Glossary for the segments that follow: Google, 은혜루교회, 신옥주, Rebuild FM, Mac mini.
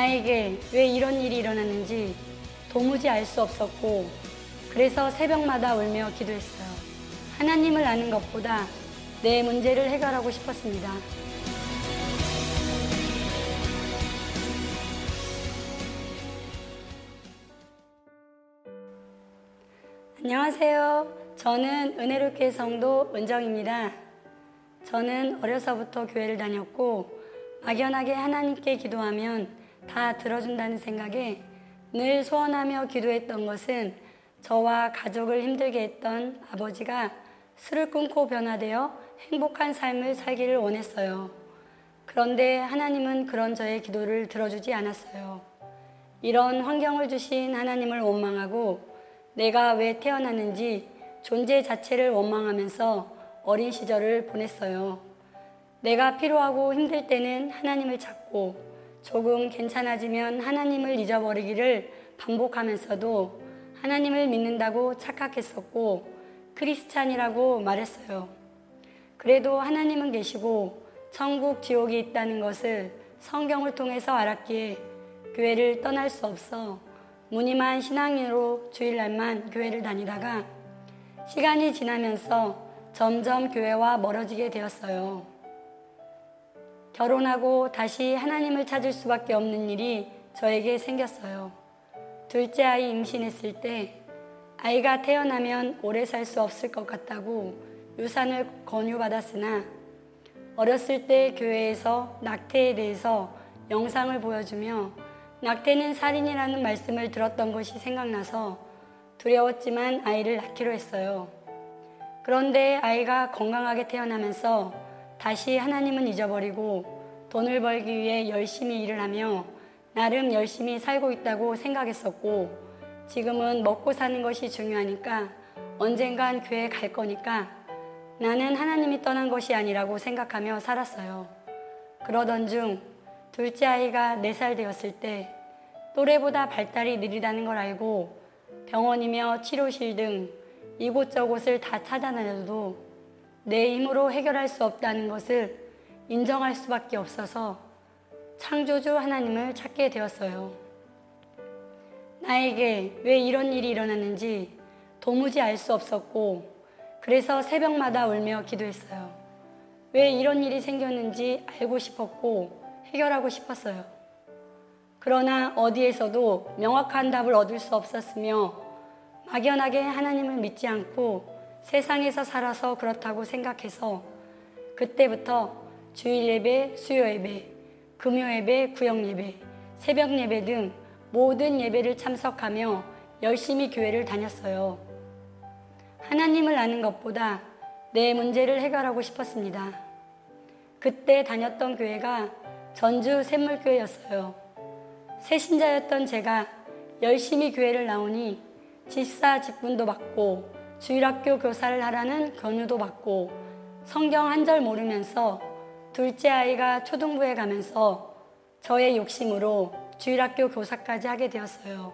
아이에게 왜 이런 일이 일어났는지 도무지 알 수 없었고, 그래서 새벽마다 울며 기도했어요. 하나님을 아는 것보다 내 문제를 해결하고 싶었습니다. 안녕하세요. 저는 은혜루교회 성도 은정입니다. 저는 어려서부터 교회를 다녔고, 막연하게 하나님께 기도하면 다 들어준다는 생각에 늘 소원하며 기도했던 것은 저와 가족을 힘들게 했던 아버지가 술을 끊고 변화되어 행복한 삶을 살기를 원했어요. 그런데 하나님은 그런 저의 기도를 들어주지 않았어요. 이런 환경을 주신 하나님을 원망하고 내가 왜 태어났는지 존재 자체를 원망하면서 어린 시절을 보냈어요. 내가 피로하고 힘들 때는 하나님을 찾고, 조금 괜찮아지면 하나님을 잊어버리기를 반복하면서도 하나님을 믿는다고 착각했었고 크리스찬이라고 말했어요. 그래도 하나님은 계시고 천국, 지옥이 있다는 것을 성경을 통해서 알았기에 교회를 떠날 수 없어 무늬만 신앙인으로 주일날만 교회를 다니다가 시간이 지나면서 점점 교회와 멀어지게 되었어요. 결혼하고 다시 하나님을 찾을 수밖에 없는 일이 저에게 생겼어요. 둘째 아이 임신했을 때 아이가 태어나면 오래 살 수 없을 것 같다고 유산을 권유받았으나, 어렸을 때 교회에서 낙태에 대해서 영상을 보여주며 낙태는 살인이라는 말씀을 들었던 것이 생각나서 두려웠지만 아이를 낳기로 했어요. 그런데 아이가 건강하게 태어나면서 다시 하나님은 잊어버리고 돈을 벌기 위해 열심히 일을 하며 나름 열심히 살고 있다고 생각했었고, 지금은 먹고 사는 것이 중요하니까 언젠간 교회 갈 거니까 나는 하나님이 떠난 것이 아니라고 생각하며 살았어요. 그러던 중 둘째 아이가 4살 되었을 때 또래보다 발달이 느리다는 걸 알고 병원이며 치료실 등 이곳저곳을 다 찾아다녀도 내 힘으로 해결할 수 없다는 것을 인정할 수밖에 없어서 창조주 하나님을 찾게 되었어요. 나에게 왜 이런 일이 일어났는지 도무지 알 수 없었고, 그래서 새벽마다 울며 기도했어요. 왜 이런 일이 생겼는지 알고 싶었고 해결하고 싶었어요. 그러나 어디에서도 명확한 답을 얻을 수 없었으며, 막연하게 하나님을 믿지 않고 세상에서 살아서 그렇다고 생각해서 그때부터 주일 예배, 수요 예배, 금요 예배, 구역 예배, 새벽 예배 등 모든 예배를 참석하며 열심히 교회를 다녔어요. 하나님을 아는 것보다 내 문제를 해결하고 싶었습니다. 그때 다녔던 교회가 전주 샘물교회였어요. 새신자였던 제가 열심히 교회를 나오니 집사 직분도 받고 주일학교 교사를 하라는 권유도 받고 성경 한 절 모르면서 둘째 아이가 초등부에 가면서 저의 욕심으로 주일학교 교사까지 하게 되었어요.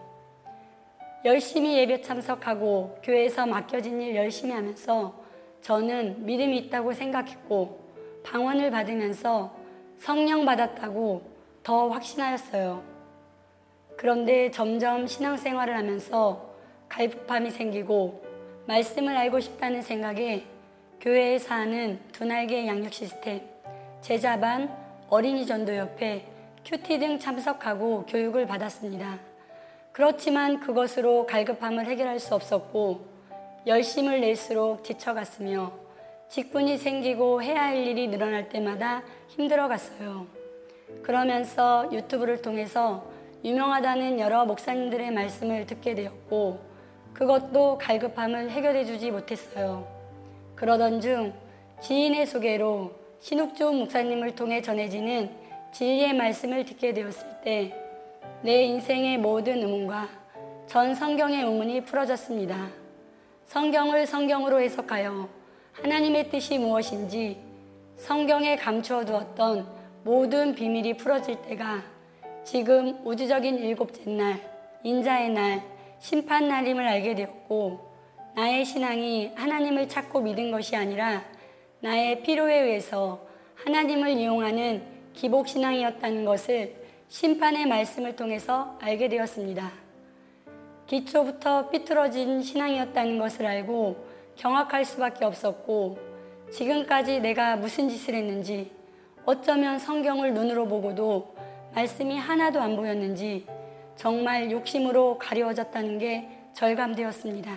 열심히 예배 참석하고 교회에서 맡겨진 일 열심히 하면서 저는 믿음이 있다고 생각했고, 방언을 받으면서 성령 받았다고 더 확신하였어요. 그런데 점점 신앙생활을 하면서 갈급함이 생기고 말씀을 알고 싶다는 생각에 교회에서 하는 두 날개 양육 시스템, 제자반, 어린이 전도협회, 큐티 등 참석하고 교육을 받았습니다. 그렇지만 그것으로 갈급함을 해결할 수 없었고 열심을 낼수록 지쳐갔으며 직분이 생기고 해야 할 일이 늘어날 때마다 힘들어갔어요. 그러면서 유튜브를 통해서 유명하다는 여러 목사님들의 말씀을 듣게 되었고, 그것도 갈급함을 해결해주지 못했어요. 그러던 중 지인의 소개로 신옥주 목사님을 통해 전해지는 진리의 말씀을 듣게 되었을 때 내 인생의 모든 의문과 전 성경의 의문이 풀어졌습니다. 성경을 성경으로 해석하여 하나님의 뜻이 무엇인지, 성경에 감추어 두었던 모든 비밀이 풀어질 때가 지금 우주적인 7째 날, 인자의 날, 심판날임을 알게 되었고, 나의 신앙이 하나님을 찾고 믿은 것이 아니라 나의 필요에 의해서 하나님을 이용하는 기복신앙이었다는 것을 심판의 말씀을 통해서 알게 되었습니다. 기초부터 삐뚤어진 신앙이었다는 것을 알고 경악할 수밖에 없었고, 지금까지 내가 무슨 짓을 했는지, 어쩌면 성경을 눈으로 보고도 말씀이 하나도 안 보였는지 정말 욕심으로 가려워졌다는 게 절감되었습니다.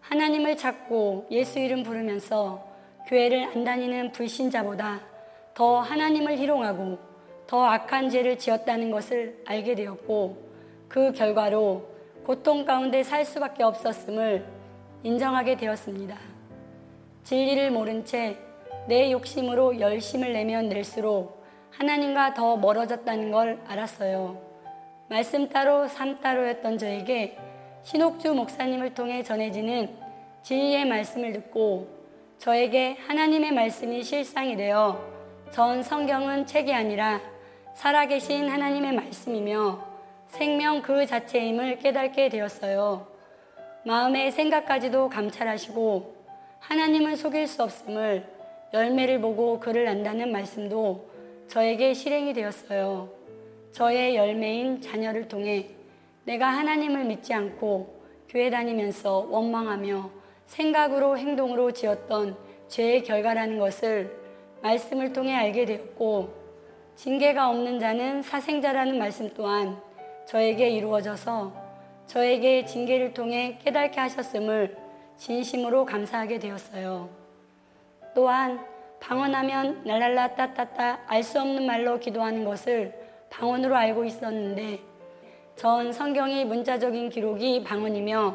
하나님을 찾고 예수 이름 부르면서 교회를 안 다니는 불신자보다 더 하나님을 희롱하고 더 악한 죄를 지었다는 것을 알게 되었고, 그 결과로 고통 가운데 살 수밖에 없었음을 인정하게 되었습니다. 진리를 모른 채 내 욕심으로 열심을 내면 낼수록 하나님과 더 멀어졌다는 걸 알았어요. 말씀 따로 삶 따로였던 저에게 신옥주 목사님을 통해 전해지는 진리의 말씀을 듣고 저에게 하나님의 말씀이 실상이 되어 전 성경은 책이 아니라 살아계신 하나님의 말씀이며 생명 그 자체임을 깨닫게 되었어요. 마음의 생각까지도 감찰하시고 하나님을 속일 수 없음을 열매를 보고 그를 안다는 말씀도 저에게 실행이 되었어요. 저의 열매인 자녀를 통해 내가 하나님을 믿지 않고 교회 다니면서 원망하며 생각으로 행동으로 지었던 죄의 결과라는 것을 말씀을 통해 알게 되었고, 징계가 없는 자는 사생자라는 말씀 또한 저에게 이루어져서 저에게 징계를 통해 깨닫게 하셨음을 진심으로 감사하게 되었어요. 또한 방언하면 랄랄라 따따따 알 수 없는 말로 기도하는 것을 방언으로 알고 있었는데, 전 성경이 문자적인 기록이 방언이며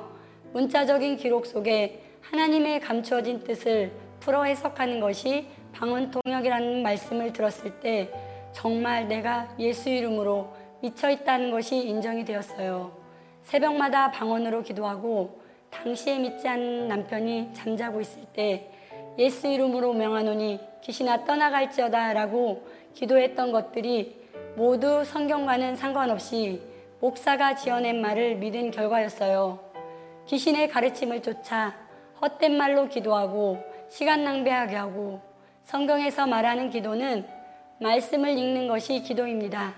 문자적인 기록 속에 하나님의 감추어진 뜻을 풀어 해석하는 것이 방언 통역이라는 말씀을 들었을 때 정말 내가 예수 이름으로 미쳐있다는 것이 인정이 되었어요. 새벽마다 방언으로 기도하고 당시에 믿지 않는 남편이 잠자고 있을 때 예수 이름으로 명하노니 귀신아 떠나갈지어다 라고 기도했던 것들이 모두 성경과는 상관없이 목사가 지어낸 말을 믿은 결과였어요. 귀신의 가르침을 쫓아 헛된 말로 기도하고 시간 낭비하게 하고, 성경에서 말하는 기도는 말씀을 읽는 것이 기도입니다.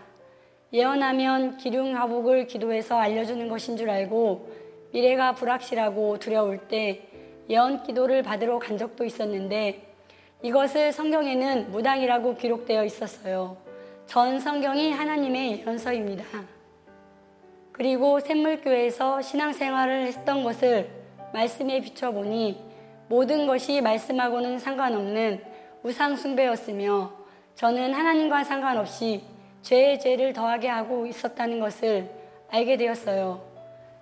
예언하면 기륭화복을 기도해서 알려주는 것인 줄 알고 미래가 불확실하고 두려울 때 예언 기도를 받으러 간 적도 있었는데, 이것을 성경에는 무당이라고 기록되어 있었어요. 전 성경이 하나님의 예언서입니다. 그리고 샘물교회에서 신앙생활을 했던 것을 말씀에 비춰보니 모든 것이 말씀하고는 상관없는 우상숭배였으며 저는 하나님과 상관없이 죄의 죄를 더하게 하고 있었다는 것을 알게 되었어요.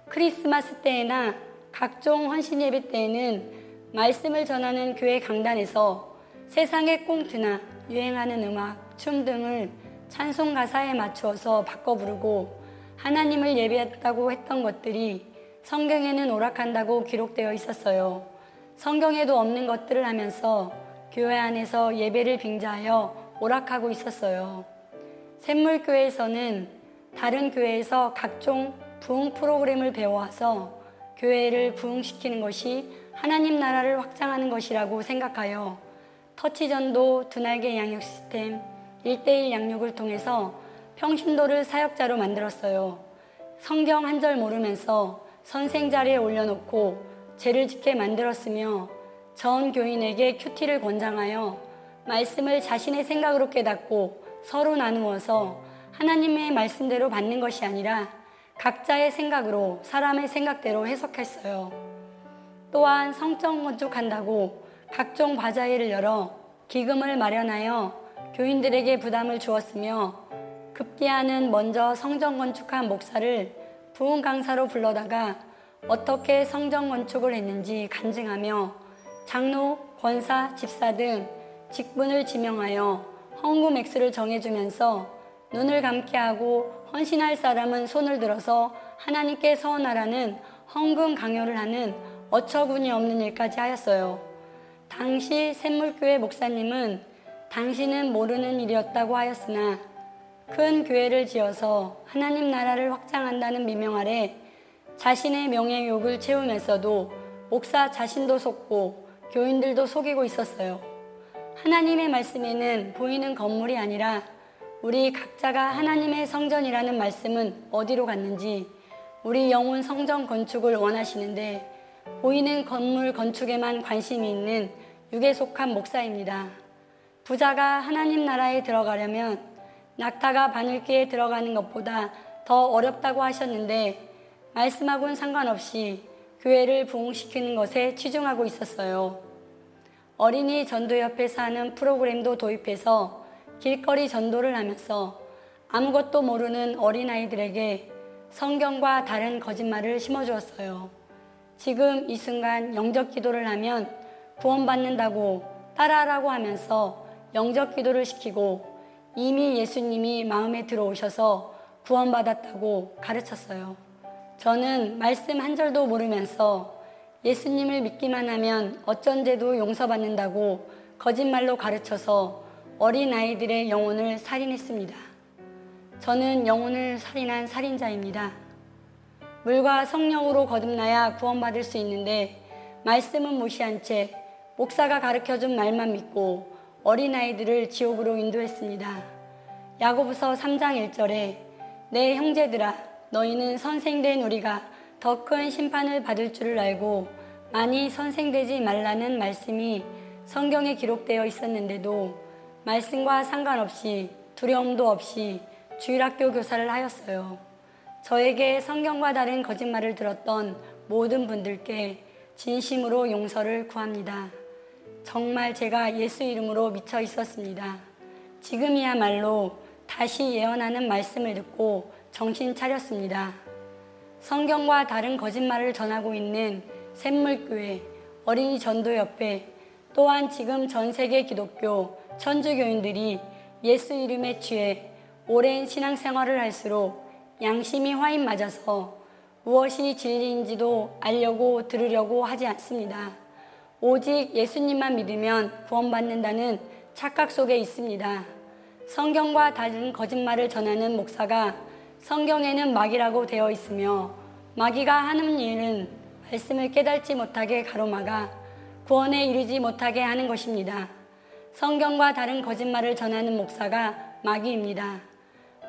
크리스마스 때나 각종 헌신예배 때에는 말씀을 전하는 교회 강단에서 세상의 꽁트나 유행하는 음악, 춤 등을 찬송 가사에 맞추어서 바꿔 부르고 하나님을 예배했다고 했던 것들이 성경에는 오락한다고 기록되어 있었어요. 성경에도 없는 것들을 하면서 교회 안에서 예배를 빙자하여 오락하고 있었어요. 샘물교회에서는 다른 교회에서 각종 부흥 프로그램을 배워와서 교회를 부흥시키는 것이 하나님 나라를 확장하는 것이라고 생각하여 터치전도, 드날개 양육 시스템, 1:1 양육을 통해서 평신도를 사역자로 만들었어요. 성경 한 절 모르면서 선생 자리에 올려놓고 죄를 짓게 만들었으며 전 교인에게 큐티를 권장하여 말씀을 자신의 생각으로 깨닫고 서로 나누어서 하나님의 말씀대로 받는 것이 아니라 각자의 생각으로 사람의 생각대로 해석했어요. 또한 성전 건축한다고 각종 바자회를 열어 기금을 마련하여 교인들에게 부담을 주었으며, 급기야는 먼저 성전 건축한 목사를 부흥 강사로 불러다가 어떻게 성전 건축을 했는지 간증하며 장로, 권사, 집사 등 직분을 지명하여 헌금 액수를 정해주면서 눈을 감게 하고 헌신할 사람은 손을 들어서 하나님께 서원하라는 헌금 강요를 하는 어처구니 없는 일까지 하였어요. 당시 샘물교회 목사님은 당신은 모르는 일이었다고 하였으나 큰 교회를 지어서 하나님 나라를 확장한다는 미명 아래 자신의 명예욕을 채우면서도 목사 자신도 속고 교인들도 속이고 있었어요. 하나님의 말씀에는 보이는 건물이 아니라 우리 각자가 하나님의 성전이라는 말씀은 어디로 갔는지, 우리 영혼 성전 건축을 원하시는데 보이는 건물 건축에만 관심이 있는 육에 속한 목사입니다. 부자가 하나님 나라에 들어가려면 낙타가 바늘귀에 들어가는 것보다 더 어렵다고 하셨는데 말씀하고는 상관없이 교회를 부흥시키는 것에 치중하고 있었어요. 어린이 전도협회에서 하는 프로그램도 도입해서 길거리 전도를 하면서 아무것도 모르는 어린아이들에게 성경과 다른 거짓말을 심어주었어요. 지금 이 순간 영적 기도를 하면 구원받는다고 따라하라고 하면서 영적 기도를 시키고 이미 예수님이 마음에 들어오셔서 구원받았다고 가르쳤어요. 저는 말씀 한 절도 모르면서 예수님을 믿기만 하면 어쩐대도 용서받는다고 거짓말로 가르쳐서 어린아이들의 영혼을 살인했습니다. 저는 영혼을 살인한 살인자입니다. 물과 성령으로 거듭나야 구원받을 수 있는데 말씀은 무시한 채 목사가 가르쳐준 말만 믿고 어린아이들을 지옥으로 인도했습니다. 야고보서 3장 1절에 내 형제들아 너희는 선생된 우리가 더 큰 심판을 받을 줄을 알고 많이 선생되지 말라는 말씀이 성경에 기록되어 있었는데도 말씀과 상관없이 두려움도 없이 주일학교 교사를 하였어요. 저에게 성경과 다른 거짓말을 들었던 모든 분들께 진심으로 용서를 구합니다. 정말 제가 예수 이름으로 미쳐 있었습니다. 지금이야말로 다시 예언하는 말씀을 듣고 정신 차렸습니다. 성경과 다른 거짓말을 전하고 있는 샘물교회, 어린이 전도협회, 또한 지금 전 세계 기독교, 천주교인들이 예수 이름에 취해 오랜 신앙생활을 할수록 양심이 화인 맞아서 무엇이 진리인지도 알려고 들으려고 하지 않습니다. 오직 예수님만 믿으면 구원받는다는 착각 속에 있습니다. 성경과 다른 거짓말을 전하는 목사가 성경에는 마귀라고 되어 있으며 마귀가 하는 일은 말씀을 깨닫지 못하게 가로막아 구원에 이르지 못하게 하는 것입니다. 성경과 다른 거짓말을 전하는 목사가 마귀입니다.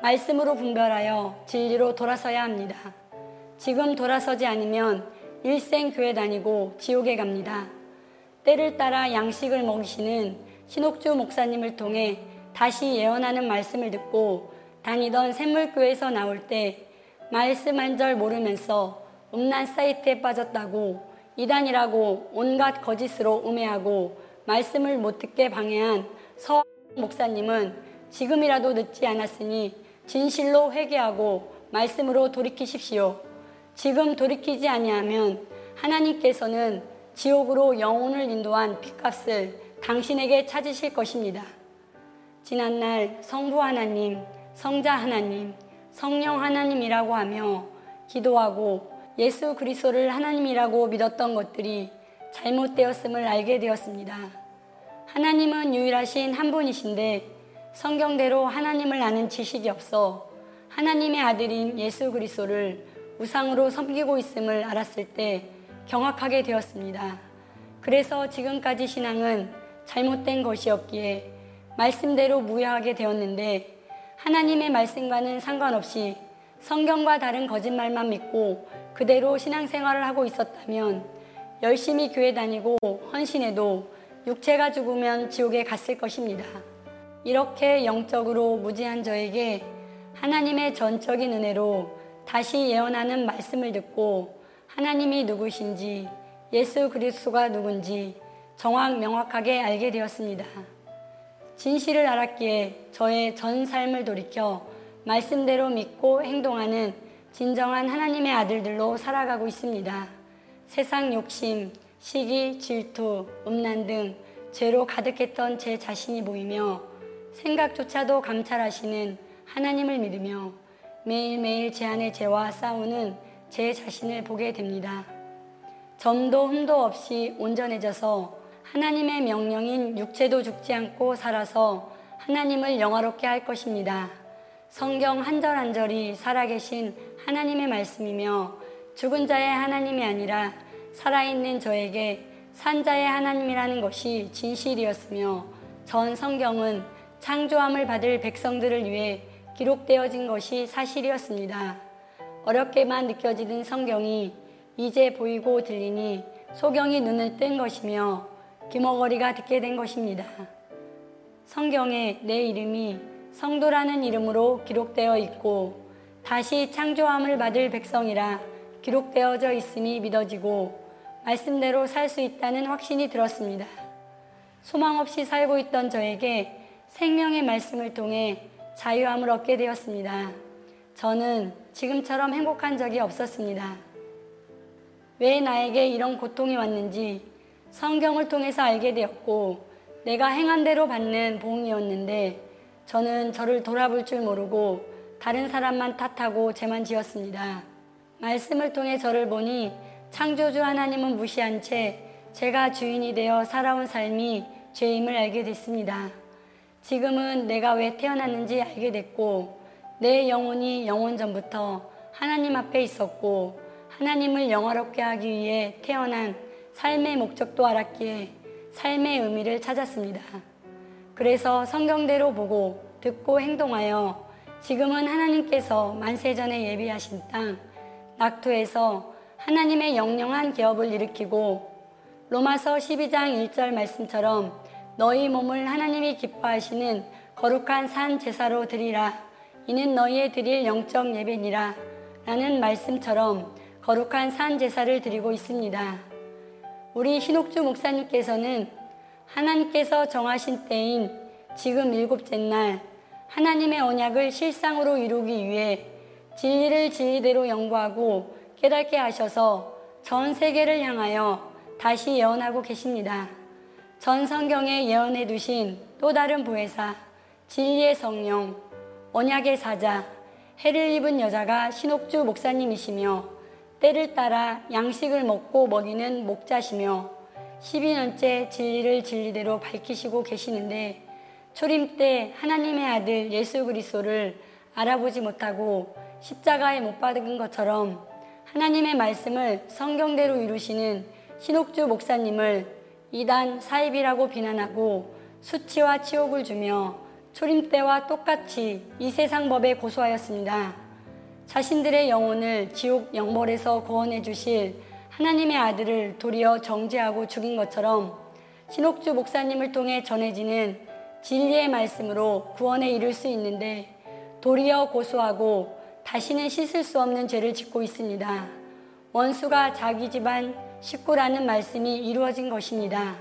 말씀으로 분별하여 진리로 돌아서야 합니다. 지금 돌아서지 않으면 일생 교회 다니고 지옥에 갑니다. 때를 따라 양식을 먹이시는 신옥주 목사님을 통해 다시 예언하는 말씀을 듣고 다니던 샘물교회에서 나올 때 말씀 한 절 모르면서 음란 사이트에 빠졌다고 이단이라고 온갖 거짓으로 우매하고 말씀을 못 듣게 방해한 서 목사님은 지금이라도 늦지 않았으니 진실로 회개하고 말씀으로 돌이키십시오. 지금 돌이키지 아니하면 하나님께서는 지옥으로 영혼을 인도한 핏값을 당신에게 찾으실 것입니다. 지난날 성부 하나님, 성자 하나님, 성령 하나님이라고 하며 기도하고 예수 그리스도를 하나님이라고 믿었던 것들이 잘못되었음을 알게 되었습니다. 하나님은 유일하신 한 분이신데 성경대로 하나님을 아는 지식이 없어 하나님의 아들인 예수 그리스도를 우상으로 섬기고 있음을 알았을 때 경악하게 되었습니다. 그래서 지금까지 신앙은 잘못된 것이었기에 말씀대로 무효하게 되었는데 하나님의 말씀과는 상관없이 성경과 다른 거짓말만 믿고 그대로 신앙생활을 하고 있었다면 열심히 교회 다니고 헌신해도 육체가 죽으면 지옥에 갔을 것입니다. 이렇게 영적으로 무지한 저에게 하나님의 전적인 은혜로 다시 예언하는 말씀을 듣고 하나님이 누구신지 예수 그리스도가 누군지 정확 명확하게 알게 되었습니다. 진실을 알았기에 저의 전 삶을 돌이켜 말씀대로 믿고 행동하는 진정한 하나님의 아들들로 살아가고 있습니다. 세상 욕심, 시기, 질투, 음란 등 죄로 가득했던 제 자신이 보이며 생각조차도 감찰하시는 하나님을 믿으며 매일매일 제 안의 죄와 싸우는 제 자신을 보게 됩니다. 점도 흠도 없이 온전해져서 하나님의 명령인 육체도 죽지 않고 살아서 하나님을 영화롭게 할 것입니다. 성경 한 절 한 절이 살아계신 하나님의 말씀이며 죽은 자의 하나님이 아니라 살아있는 저에게 산자의 하나님이라는 것이 진실이었으며 전 성경은 창조함을 받을 백성들을 위해 기록되어진 것이 사실이었습니다. 어렵게만 느껴지는 성경이 이제 보이고 들리니 소경이 눈을 뜬 것이며 귀머거리가 듣게 된 것입니다. 성경에 내 이름이 성도라는 이름으로 기록되어 있고 다시 창조함을 받을 백성이라 기록되어져 있음이 믿어지고 말씀대로 살 수 있다는 확신이 들었습니다. 소망 없이 살고 있던 저에게 생명의 말씀을 통해 자유함을 얻게 되었습니다. 저는 지금처럼 행복한 적이 없었습니다. 왜 나에게 이런 고통이 왔는지 성경을 통해서 알게 되었고 내가 행한 대로 받는 보응이었는데 저는 저를 돌아볼 줄 모르고 다른 사람만 탓하고 죄만 지었습니다. 말씀을 통해 저를 보니 창조주 하나님은 무시한 채 제가 주인이 되어 살아온 삶이 죄임을 알게 됐습니다. 지금은 내가 왜 태어났는지 알게 됐고 내 영혼이 영원 전부터 하나님 앞에 있었고 하나님을 영화롭게 하기 위해 태어난 삶의 목적도 알았기에 삶의 의미를 찾았습니다. 그래서 성경대로 보고 듣고 행동하여 지금은 하나님께서 만세전에 예비하신 땅 낙토에서 하나님의 영영한 기업을 일으키고 로마서 12장 1절 말씀처럼 너희 몸을 하나님이 기뻐하시는 거룩한 산 제사로 드리라. 이는 너희의 드릴 영적 예배니라. 라는 말씀처럼 거룩한 산 제사를 드리고 있습니다. 우리 신옥주 목사님께서는 하나님께서 정하신 때인 지금 7째 날 하나님의 언약을 실상으로 이루기 위해 진리를 진리대로 연구하고 깨닫게 하셔서 전 세계를 향하여 다시 예언하고 계십니다. 전 성경에 예언해 두신 또 다른 보혜사, 진리의 성령, 언약의 사자, 해를 입은 여자가 신옥주 목사님이시며 때를 따라 양식을 먹고 먹이는 목자시며 12년째 진리를 진리대로 밝히시고 계시는데 초림 때 하나님의 아들 예수 그리스도를 알아보지 못하고 십자가에 못 박은 것처럼 하나님의 말씀을 성경대로 이루시는 신옥주 목사님을 이단 사입이라고 비난하고 수치와 치욕을 주며 초림 때와 똑같이 이 세상 법에 고소하였습니다. 자신들의 영혼을 지옥 영벌에서 구원해 주실 하나님의 아들을 도리어 정죄하고 죽인 것처럼 신옥주 목사님을 통해 전해지는 진리의 말씀으로 구원에 이를 수 있는데 도리어 고소하고 다시는 씻을 수 없는 죄를 짓고 있습니다. 원수가 자기 집안 식구라는 말씀이 이루어진 것입니다.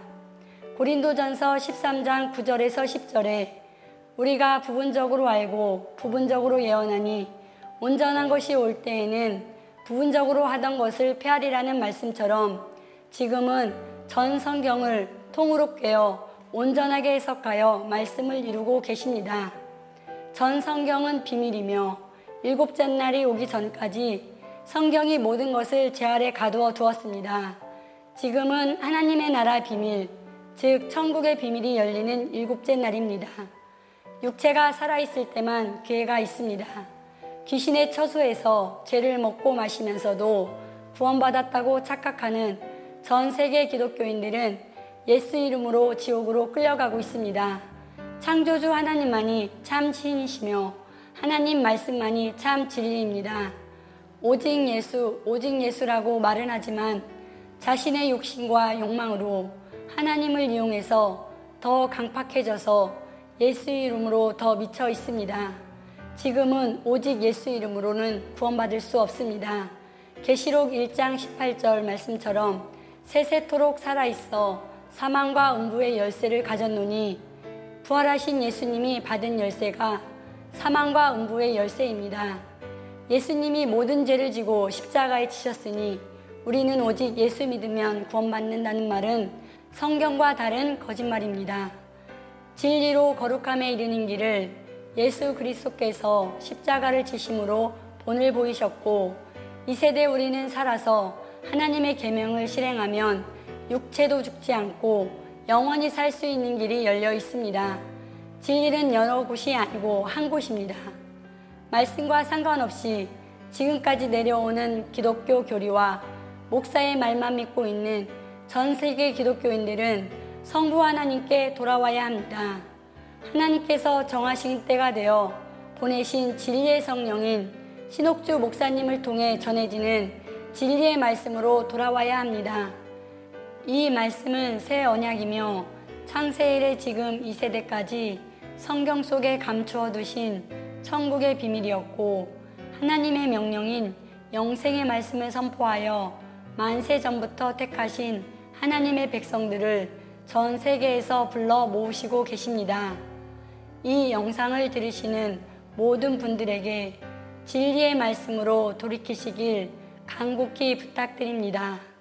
고린도전서 13장 9절에서 10절에 우리가 부분적으로 알고 부분적으로 예언하니 온전한 것이 올 때에는 부분적으로 하던 것을 폐하리라는 말씀처럼 지금은 전 성경을 통으로 꿰어 온전하게 해석하여 말씀을 이루고 계십니다. 전 성경은 비밀이며 7째 날이 오기 전까지 성경이 모든 것을 제 아래 가두어 두었습니다. 지금은 하나님의 나라 비밀, 즉 천국의 비밀이 열리는 7째 날입니다. 육체가 살아있을 때만 기회가 있습니다. 귀신의 처소에서 죄를 먹고 마시면서도 구원받았다고 착각하는 전 세계 기독교인들은 예수 이름으로 지옥으로 끌려가고 있습니다. 창조주 하나님만이 참 신이시며 하나님 말씀만이 참 진리입니다. 오직 예수, 오직 예수라고 말은 하지만 자신의 욕심과 욕망으로 하나님을 이용해서 더 강팍해져서 예수 이름으로 더 미쳐 있습니다. 지금은 오직 예수 이름으로는 구원받을 수 없습니다. 계시록 1장 18절 말씀처럼 세세토록 살아있어 사망과 음부의 열쇠를 가졌노니 부활하신 예수님이 받은 열쇠가 사망과 음부의 열쇠입니다. 예수님이 모든 죄를 지고 십자가에 치셨으니 우리는 오직 예수 믿으면 구원받는다는 말은 성경과 다른 거짓말입니다. 진리로 거룩함에 이르는 길을 예수 그리스도께서 십자가를 지심으로 본을 보이셨고 이 세대 우리는 살아서 하나님의 계명을 실행하면 육체도 죽지 않고 영원히 살 수 있는 길이 열려 있습니다. 진리는 여러 곳이 아니고 한 곳입니다. 말씀과 상관없이 지금까지 내려오는 기독교 교리와 목사의 말만 믿고 있는 전 세계 기독교인들은 성부 하나님께 돌아와야 합니다. 하나님께서 정하신 때가 되어 보내신 진리의 성령인 신옥주 목사님을 통해 전해지는 진리의 말씀으로 돌아와야 합니다. 이 말씀은 새 언약이며 창세 이래 지금 2세대까지 성경 속에 감추어 두신 천국의 비밀이었고 하나님의 명령인 영생의 말씀을 선포하여 만세 전부터 택하신 하나님의 백성들을 전 세계에서 불러 모으시고 계십니다. 이 영상을 들으시는 모든 분들에게 진리의 말씀으로 돌이키시길 간곡히 부탁드립니다.